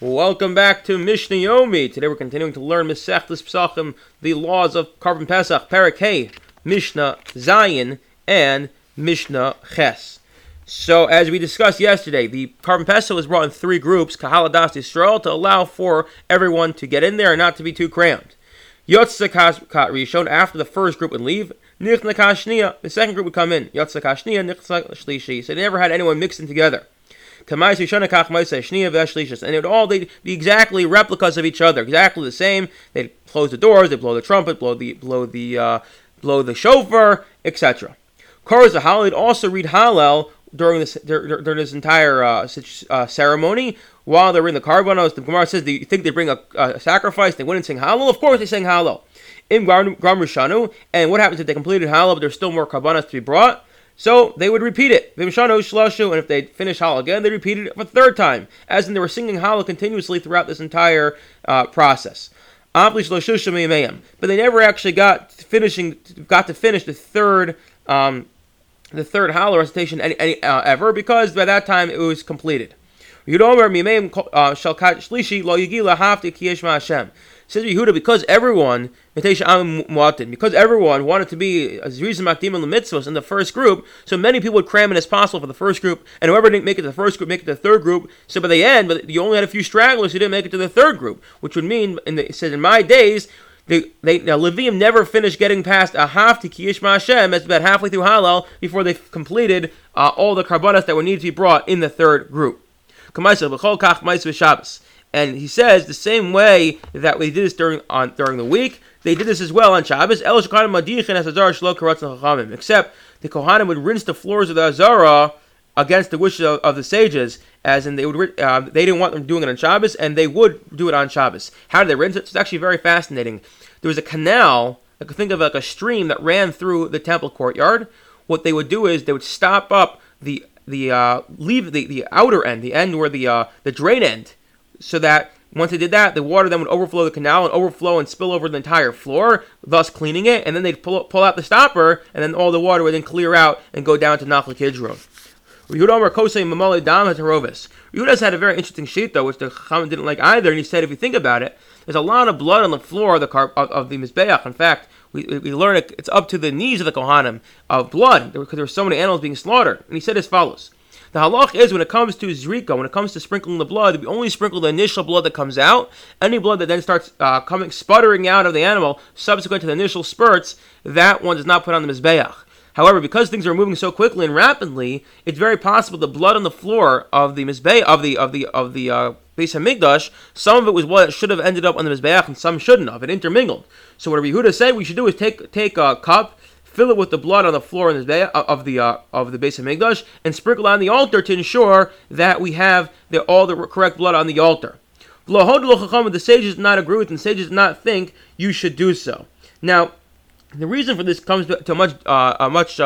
Welcome back to Mishnah Yomi. Today we're continuing to learn Masech Pesachim, the laws of Karban Pesach, Parakei, Mishnah Zayin, and Mishnah Ches. So as we discussed yesterday, the Karban Pesach was brought in three groups, Kahaladasti Yisrael, to allow for everyone to get in there and not to be too cramped. Yotz HaKaz cut Rishon, after the first group would leave. Nichna kashnia, the second group would come in. Yotze HaKashniah, Nichna Shlishi. So they never had anyone mixing together. And they would all be exactly replicas of each other, exactly the same. They'd close the doors, they'd blow the trumpet, blow the shofar, etc. Korza Hallel, they'd also read Hallel during this entire ceremony while they were in the Karbanos. The Gemara says, do you think they bring a sacrifice? They wouldn't sing Hallel? Of course they sang Hallel. And what happens if they completed Hallel but there's still more Karbanos to be brought? So they would repeat it, vimshano shloshu, and if they finished Hallel again, they repeated it for the third time, as in they were singing Hallel continuously throughout this entire process. Afilu shloshu meham, but they never actually got to finish the third Hallel recitation ever, because by that time it was completed. Hafti ki ish ma'ashem. Says Rabbi Huda, because everyone wanted to be zrika makdim on the mitzvahs in the first group, so many people would cram in as possible for the first group, and whoever didn't make it to the first group, make it to the third group. So by the end, but you only had a few stragglers who didn't make it to the third group, which would mean, and it says, in my days, the Levim never finished getting past a hafti ki ish ma'ashem, that's about halfway through Hallel, before they completed all the Karbanos that were needed to be brought in the third group. And he says the same way that we did this during the week, they did this as well on Shabbos. Except the Kohanim would rinse the floors of the Azara against the wishes of the sages, as in they didn't want them doing it on Shabbos, and they would do it on Shabbos. How did they rinse it? It's actually very fascinating. There was a canal, I could think of like a stream that ran through the temple courtyard. What they would do is they would stop up the outer end, the end where the drain end, so that once they did that, the water then would overflow the canal and overflow and spill over the entire floor, thus cleaning it, and then they'd pull out the stopper, and then all the water would then clear out and go down to Nachla Kidro. Ryudas had a very interesting sheet, though, which the Chacham didn't like either, and he said, if you think about it, there's a lot of blood on the floor of the Mizbeach. In fact, we learn it's up to the knees of the Kohanim of blood, because there were so many animals being slaughtered, and he said as follows. The halach is, when it comes to zrika, when it comes to sprinkling the blood, we only sprinkle the initial blood that comes out. Any blood that then starts sputtering out of the animal, subsequent to the initial spurts, that one does not put on the mizbeach. However, because things are moving so quickly and rapidly, it's very possible the blood on the floor of the mizbeach of the Beis HaMikdash, some of it was what should have ended up on the mizbeach, and some shouldn't have. It intermingled. So what Rabbi Huda said we should do is take a cup, fill it with the blood on the floor of the Beis HaMikdash, and sprinkle on the altar to ensure that we have all the correct blood on the altar. The sages did not agree with, and the sages did not think you should do so. Now, the reason for this comes to a much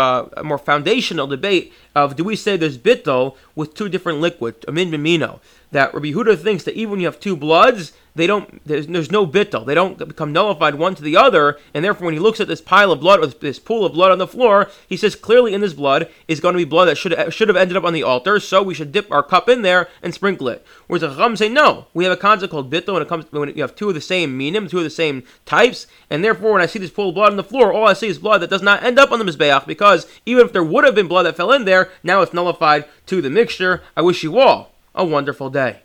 more foundational debate of, do we say there's bittul with two different liquids, Amin Mimino, that Rabbi Huda thinks that even when you have two bloods, there's no bittul, they don't become nullified one to the other, and therefore when he looks at this pile of blood, or this pool of blood on the floor, he says clearly in this blood is going to be blood that should have ended up on the altar, so we should dip our cup in there and sprinkle it. Whereas the Chacham say no, we have a concept called bittul when you have two of the same minim, two of the same types, and therefore when I see this pool of blood on the floor, all I see is blood that does not end up on the mizbeach, because even if there would have been blood that fell in there, now it's nullified to the mixture. I wish you all a wonderful day.